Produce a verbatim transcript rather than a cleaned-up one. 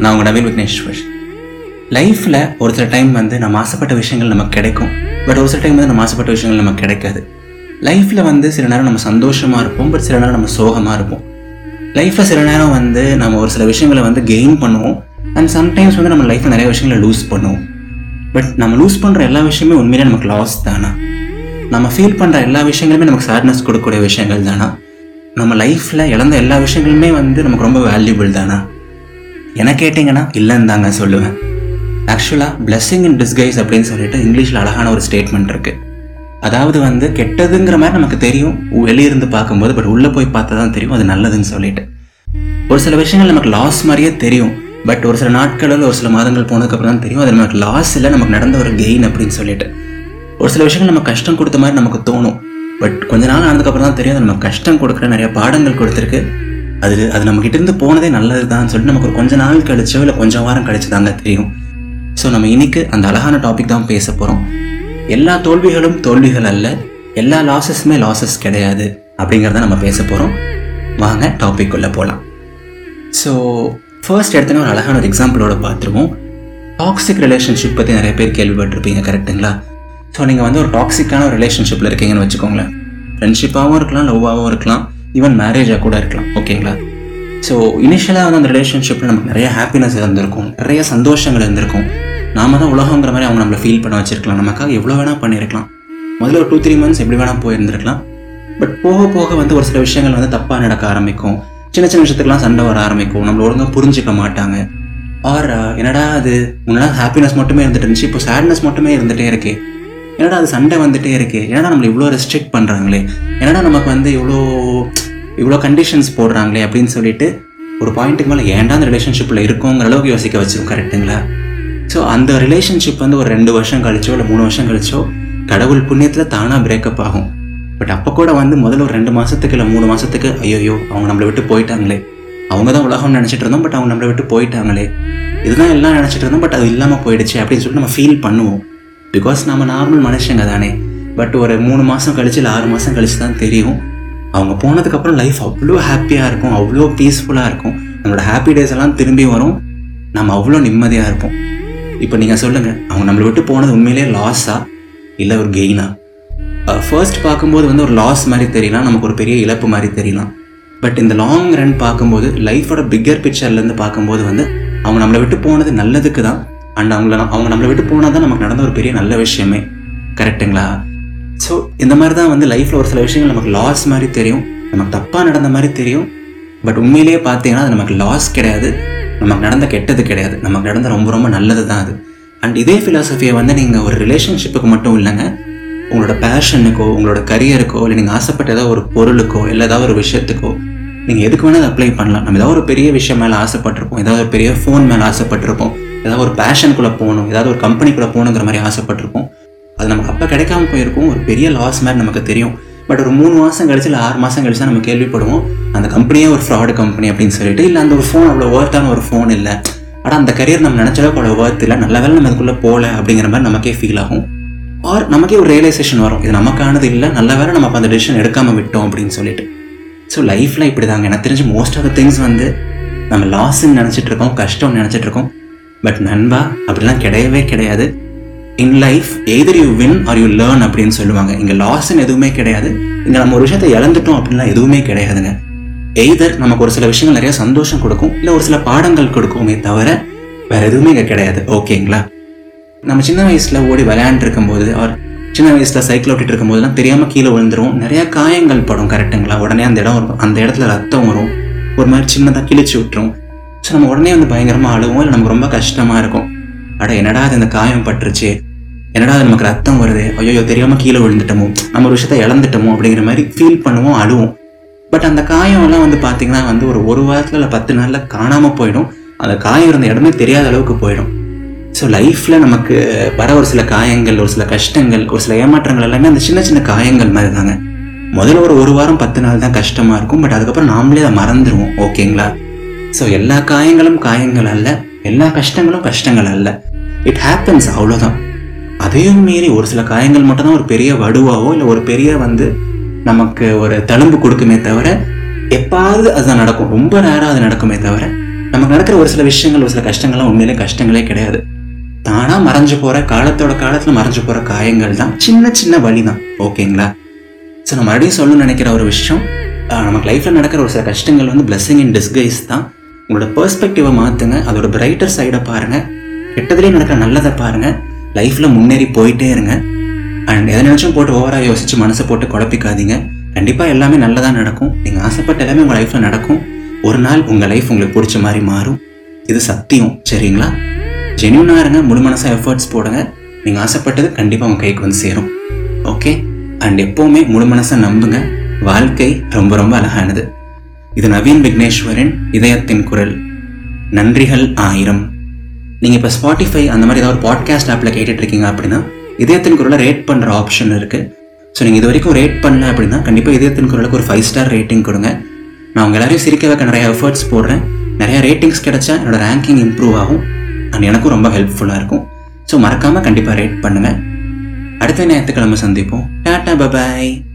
நான் உங்கள் நவீன் விக்னேஸ்வர். லைஃப்பில் ஒரு சில டைம் வந்து நம்ம ஆசைப்பட்ட விஷயங்கள் நமக்கு கிடைக்கும், பட் ஒரு சில டைம் வந்து நம்ம ஆசைப்பட்ட விஷயங்கள் நமக்கு கிடைக்காது. லைஃப்பில் வந்து சில நேரம் நம்ம சந்தோஷமாக இருப்போம், பட் சில நேரம் நம்ம சோகமாக இருப்போம். லைஃப்பில் சில நேரம் வந்து நம்ம ஒரு சில விஷயங்களை வந்து கெயின் பண்ணுவோம், அண்ட் சம்டைம்ஸ் வந்து நம்ம லைஃப்பில் நிறைய விஷயங்களை லூஸ் பண்ணுவோம். பட் நம்ம லூஸ் பண்ணுற எல்லா விஷயமே உண்மையிலே நமக்கு லாஸ் தானா? நம்ம ஃபீல் பண்ணுற எல்லா விஷயங்களுமே நமக்கு சேட்னஸ் கொடுக்கக்கூடிய விஷயங்கள் தானா? நம்ம லைஃப்பில் இழந்த எல்லா விஷயங்களுமே வந்து நமக்கு ரொம்ப வேல்யூபிள் தானா? என கேட்டிங்கன்னா இல்லைன்னு தாங்க சொல்லுவேன். ஆக்சுவலாக பிளெஸ்ஸிங் இன் டிஸ்கைஸ் அப்படின்னு சொல்லிட்டு இங்கிலீஷில் அழகான ஒரு ஸ்டேட்மெண்ட் இருக்குது. அதாவது வந்து கெட்டதுங்கிற மாதிரி நமக்கு தெரியும் வெளியிருந்து பார்க்கும்போது, பட் உள்ளே போய் பார்த்தா தான் தெரியும் அது நல்லதுன்னு சொல்லிட்டு. ஒரு சில விஷயங்கள் நமக்கு லாஸ் மாதிரியே தெரியும், பட் ஒரு சில நாட்களில் ஒரு சில மாதங்கள் போனதுக்கப்புறம் தான் தெரியும் அது நமக்கு லாஸ் இல்லை, நமக்கு நடந்த ஒரு கெயின் அப்படின்னு சொல்லிட்டு. ஒரு சில விஷயங்கள் நமக்கு கஷ்டம் கொடுத்த மாதிரி நமக்கு தோணும், பட் கொஞ்ச நாள் ஆனதுக்கப்புறம் தான் தெரியும் அது நமக்கு கஷ்டம் கொடுக்குற நிறைய பாடங்கள் கொடுத்துருக்கு, அது அது நம்மகிட்ட இருந்து போனதே நல்லது தான் சொல்லிட்டு நமக்கு ஒரு கொஞ்சம் நாள் கழிச்சோ இல்லை கொஞ்சம் வாரம் கழிச்சுதாங்க தெரியும். ஸோ நம்ம இன்னைக்கு அந்த அழகான டாபிக் தான் பேச போகிறோம். எல்லா தோல்விகளும் தோல்விகள் அல்ல, எல்லா லாஸஸுமே லாஸஸ் கிடையாது அப்படிங்கிறத நம்ம பேச போகிறோம். வாங்க டாபிக் உள்ளே போகலாம். ஸோ ஃபர்ஸ்ட் எடுத்தோன்னா ஒரு அழகான ஒரு எக்ஸாம்பிளோட பார்த்துருவோம். டாக்ஸிக் ரிலேஷன்ஷிப் பற்றி நிறைய பேர் கேள்விப்பட்டிருப்பீங்க, கரெக்டுங்களா? ஸோ நீங்கள் வந்து ஒரு டாக்ஸிக்கான ஒரு ரிலேஷன்ஷிப்பில் இருக்கீங்கன்னு வச்சுக்கோங்களேன். ஃப்ரெண்ட்ஷிப்பாகவும் இருக்கலாம், லவ்வாகவும் இருக்கலாம், ஈவன் மேரேஜாக கூட இருக்கலாம், ஓகேங்களா? ஸோ இனிஷியலாக வந்து அந்த ரிலேஷன்ஷிப்பில் நமக்கு நிறைய ஹாப்பினஸ் இருந்திருக்கும், நிறைய சந்தோஷங்கள் இருந்திருக்கும். நாம தான் உலகங்கிற மாதிரி அவங்க நம்மளை ஃபீல் பண்ண வச்சுருக்கலாம், நமக்காக எவ்வளோ வேணால் பண்ணியிருக்கலாம், முதல்ல ஒரு டூ த்ரீ மந்த்ஸ் எப்படி வேணால் போயிருந்துருக்கலாம். பட் போக போக வந்து ஒரு சில விஷயங்கள் வந்து தப்பாக நடக்க ஆரம்பிக்கும், சின்ன சின்ன விஷயத்துக்குலாம் சண்டை வர ஆரம்பிக்கும், நம்மளை ஒழுங்காக புரிஞ்சிக்க மாட்டாங்க. ஆர் என்னடா அது முன்னாடி ஹாப்பினஸ் மட்டுமே இருந்துட்டு இருந்துச்சு, இப்போ சேட்னஸ் மட்டுமே இருந்துகிட்டே இருக்கே, என்னடா அது சண்டை வந்துகிட்டே இருக்கே, ஏன்னா நம்மளை இவ்வளோ ரெஸ்ட்ரிக்ட் பண்ணுறாங்களே, ஏன்னா நமக்கு வந்து இவ்வளோ இவ்வளோ கண்டிஷன்ஸ் போடுறாங்களே அப்படின்னு சொல்லிட்டு ஒரு பாயிண்ட்டுக்கு மேலே ஏண்டா அந்த ரிலேஷன்ஷிப்பில் இருக்கோங்கிற அளவுக்கு யோசிக்க வச்சிருக்கோம், கரெக்டுங்களா? ஸோ அந்த ரிலேஷன்ஷிப் வந்து ஒரு ரெண்டு வருஷம் கழிச்சோ இல்லை மூணு வருஷம் கழிச்சோ கடவுள் புண்ணியத்தில் தானாக பிரேக்கப் ஆகும். பட் அப்போ கூட வந்து முதல்ல ஒரு ரெண்டு மாதத்துக்கு இல்லை மூணு மாதத்துக்கு ஐயோயோ அவங்க நம்மளை விட்டு போயிட்டாங்களே, அவங்க தான் உலகம்னு நினச்சிட்டு இருந்தோம், பட் அவங்க நம்மளை விட்டு போயிட்டாங்களே, இதுதான் எல்லாம் நினச்சிட்டு இருந்தோம், பட் அது இல்லாமல் போயிடுச்சு அப்படின்னு சொல்லிட்டு நம்ம ஃபீல் பண்ணுவோம். பிகாஸ் நம்ம நார்மல் மனுஷங்க தானே. பட் ஒரு மூணு மாதம் கழிச்சு இல்லை ஆறு மாதம் கழிச்சு தான் தெரியும் அவங்க போனதுக்கப்புறம் லைஃப் அவ்வளோ ஹாப்பியாக இருக்கும், அவ்வளோ பீஸ்ஃபுல்லாக இருக்கும், நம்மளோட ஹாப்பி டேஸ் எல்லாம் திரும்பி வரும், நம்ம அவ்வளோ நிம்மதியாக இருப்போம். இப்போ நீங்கள் சொல்லுங்கள், அவங்க நம்மளை விட்டு போனது உண்மையிலேயே லாஸா இல்லை ஒரு கெயினா? ஃபர்ஸ்ட் பார்க்கும்போது வந்து ஒரு லாஸ் மாதிரி தெரியலாம், நமக்கு ஒரு பெரிய இழப்பு மாதிரி தெரியலாம். பட் இந்த லாங் ரன் பார்க்கும்போது, லைஃபோட பிக்கர் பிக்சர்லேருந்து பார்க்கும்போது வந்து அவங்க நம்மளை விட்டு போனது நல்லதுக்கு தான். அண்ட் அவங்கள அவங்க நம்மளை விட்டு போனால் தான் நமக்கு நடந்த ஒரு பெரிய நல்ல விஷயமே, கரெக்டுங்களா? ஸோ இந்த மாதிரி தான் வந்து லைஃப்பில் ஒரு சில விஷயங்கள் நமக்கு லாஸ் மாதிரி தெரியும், நமக்கு தப்பாக நடந்த மாதிரி தெரியும், பட் உண்மையிலேயே பார்த்தீங்கன்னா அது நமக்கு லாஸ் கிடையாது, நமக்கு நடந்த கெட்டது கிடையாது, நமக்கு நடந்த ரொம்ப ரொம்ப நல்லது தான் அது. அண்ட் இதே ஃபிலாசபியை வந்து நீங்கள் ஒரு ரிலேஷன்ஷிப்புக்கு மட்டும் இல்லைங்க, உங்களோட பேஷனுக்கோ உங்களோட கரியருக்கோ இல்லை நீங்கள் ஆசைப்பட்ட ஏதாவது ஒரு பொருளுக்கோ இல்லை ஏதாவது ஒரு விஷயத்துக்கோ நீங்கள் எதுக்கு வேணால் அதை அப்ளை பண்ணலாம். நம்ம ஏதாவது ஒரு பெரிய விஷயம் மேலே ஆசைப்பட்டிருப்போம், ஏதாவது ஒரு பெரிய ஃபோன் மேலே ஆசைப்பட்டிருப்போம், ஏதாவது ஒரு பேஷனுக்குள்ளே போகணும், ஏதாவது ஒரு கம்பெனிக்குள்ளே போகணுங்கிற மாதிரி ஆசைப்பட்டிருப்போம், அது நமக்கு அப்போ கிடைக்காம போயிருக்கும், ஒரு பெரிய லாஸ் மாதிரி நமக்கு தெரியும். பட் ஒரு மூணு மாதம் கழிச்சு இல்லை ஆறு மாதம் கழிச்சு தான் நம்ம கேள்விப்படுவோம் அந்த கம்பெனியே ஒரு ஃப்ராடு கம்பெனி அப்படின்னு சொல்லிட்டு, இல்லை அந்த ஒரு ஃபோன் அவ்வளோ ஒர்த்தான ஒரு ஃபோன் இல்லை, ஆனால் அந்த கரியர் நம்ம நினச்சளவுக்கு அவ்வளோ ஒர்த் இல்லை, நல்ல வேலை நம்ம அதுக்குள்ளே போகல அப்படிங்கிற மாதிரி நமக்கே ஃபீல் ஆகும். ஆர் நமக்கே ஒரு ரியலைசேஷன் வரும், இது நமக்கானது இல்லை, நல்ல வேலை நம்ம அந்த டிசிஷன் எடுக்காமல் விட்டோம் அப்படின்னு சொல்லிட்டு. ஸோ லைஃப்பில் இப்படி தாங்க எனக்கு தெரிஞ்சு மோஸ்ட் ஆஃப் த திங்ஸ் வந்து நம்ம லாஸ்ன்னு நினச்சிட்டு இருக்கோம், கஷ்டம்னு நினச்சிட்டு இருக்கோம், பட் நண்பா அப்படிலாம் கிடையவே கிடையாது. In life, either you win or you learn அப்படின்னு சொல்லுவாங்க. இங்கே லாஸ்ன்னு எதுவுமே கிடையாது, இங்கே நம்ம ஒரு விஷயத்தை இழந்துட்டோம் அப்படின்லாம் எதுவுமே கிடையாதுங்க. எய்தர் நமக்கு ஒரு சில விஷயங்கள் நிறைய சந்தோஷம் கொடுக்கும், இல்லை ஒரு சில பாடங்கள் கொடுக்குமே தவிர வேறு எதுவுமே இங்கே கிடையாது, ஓகேங்களா? நம்ம சின்ன வயசில் ஓடி விளையாண்டுருக்கும்போது ஆர் சின்ன வயசில் சைக்கிள் ஓட்டிகிட்டு இருக்கும்போதுலாம் தெரியாமல் கீழே விழுந்துரும், நிறையா காயங்கள் படும், கரெக்டுங்களா? உடனே அந்த இடம் வரும், அந்த இடத்துல ரத்தம் வரும், ஒரு மாதிரி சின்னதாக கிழிச்சு விட்டுரும். ஸோ நம்ம உடனே வந்து பயங்கரமாக அழுவோம், இல்லை நமக்கு ரொம்ப கஷ்டமாக இருக்கும், அட என்னடா அது இந்த காயம் பட்டுருச்சு, என்னடா அது நமக்கு ரத்தம் வருது, ஐயோ தெரியாமல் கீழே விழுந்துட்டோமோ, நம்ம ஒரு விஷயத்தை இழந்துட்டோமோ அப்படிங்கிற மாதிரி ஃபீல் பண்ணுவோம், அழுவோம். பட் அந்த காயம்லாம் வந்து பார்த்திங்கன்னா வந்து ஒரு ஒரு வாரத்தில் இல்லை பத்து நாளில் காணாமல் போயிடும், அந்த காயம் இருந்த இடமே தெரியாத அளவுக்கு போயிடும். ஸோ லைஃப்பில் நமக்கு வர ஒரு சில காயங்கள், ஒரு சில கஷ்டங்கள், ஒரு சில ஏமாற்றங்கள் எல்லாமே அந்த சின்ன சின்ன காயங்கள் மாதிரி தாங்க. முதல்ல ஒரு ஒரு வாரம் பத்து நாள் தான் கஷ்டமாக இருக்கும், பட் அதுக்கப்புறம் நாமளே அதை மறந்துடுவோம், ஓகேங்களா? ஸோ எல்லா காயங்களும் காயங்கள் அல்ல, எல்லா கஷ்டங்களும் கஷ்டங்கள் அல்ல, இட் ஹேப்பன்ஸ், அவ்வளோதான். அதையும் மீறி ஒரு சில காயங்கள் மட்டும்தான் ஒரு பெரிய வடுவாவோ இல்லை ஒரு பெரிய வந்து நமக்கு ஒரு தழும்பு கொடுக்குமே தவிர, எப்பாவது அதுதான் நடக்கும், ரொம்ப நேரம் அது நடக்குமே தவிர நமக்கு நடக்கிற ஒரு சில விஷயங்கள், ஒரு சில கஷ்டங்கள்லாம் உண்மையிலே கஷ்டங்களே கிடையாது. தானா மறைஞ்சு போற, காலத்தோட காலத்துல மறைஞ்சு போற காயங்கள் தான், சின்ன சின்ன வழி தான். ஓகேங்களா? ஸோ நான் மறுபடியும் சொல்லணும்னு நினைக்கிற ஒரு விஷயம், நமக்கு லைஃப்பில் நடக்கிற ஒரு சில கஷ்டங்கள் வந்து பிளெஸிங் இன் டிஸ்கைஸ் தான். உங்களோட பெர்ஸ்பெக்டிவை மாற்றுங்க, அதோட பிரைட்டர் சைடை பாருங்கள், கெட்டதுலேயே நடக்கிற நல்லதை பாருங்கள், லைஃப்பில் முன்னேறி போயிட்டே இருங்க. அண்ட் எதை நினச்சும் போட்டு ஓவராக யோசிச்சு மனசை போட்டு குழப்பிக்காதீங்க. கண்டிப்பாக எல்லாமே நல்லதாக நடக்கும். நீங்கள் ஆசைப்பட்ட எல்லாமே உங்கள் லைஃப்பில் நடக்கும். ஒரு நாள் உங்கள் லைஃப் உங்களுக்கு பிடிச்ச மாதிரி மாறும். இது சத்தியம். சரிங்களா? ஜென்யூனாக இருங்க, முழு மனசாக எஃபர்ட்ஸ் போடுங்க. நீங்கள் ஆசைப்பட்டது கண்டிப்பாக உங்கள் கைக்கு வந்து சேரும். ஓகே? அண்ட் எப்போவுமே முழு மனசாக நம்புங்க. வாழ்க்கை ரொம்ப ரொம்ப அழகானது. இது நவீன் விக்னேஸ்வரன், இதயத்தின் குரல். நன்றிகள் ஆயிரம். நீங்கள் இப்போ ஸ்பாட்டிஃபை அந்த மாதிரி ஏதாவது ஒரு பாட்காஸ்ட் ஆப்பில் கேட்டுட்ருக்கீங்க அப்படின்னா இதயத்தின் குரலை ரேட் பண்ணுற ஆப்ஷன் இருக்குது. ஸோ நீங்கள் இது வரைக்கும் ரேட் பண்ணல அப்படின்னா கண்டிப்பாக இதயத்தின் குரலுக்கு ஒரு ஃபைவ் ஸ்டார் ரேட்டிங் கொடுங்க. நான் உங்கள் எல்லாரையும் சிரிக்க வைக்க நிறையா எஃபர்ட்ஸ் போடுறேன். நிறையா ரேட்டிங்ஸ் கிடைச்சா என்னோடய ரேங்கிங் இம்ப்ரூவ் ஆகும். அண்ட் எனக்கும் ரொம்ப ஹெல்ப்ஃபுல்லாக இருக்கும். ஸோ மறக்காமல் கண்டிப்பாக ரேட் பண்ணுங்கள். அடுத்த நேரத்துக்கு நம்ம சந்திப்போம். டாட்டா, பாய்.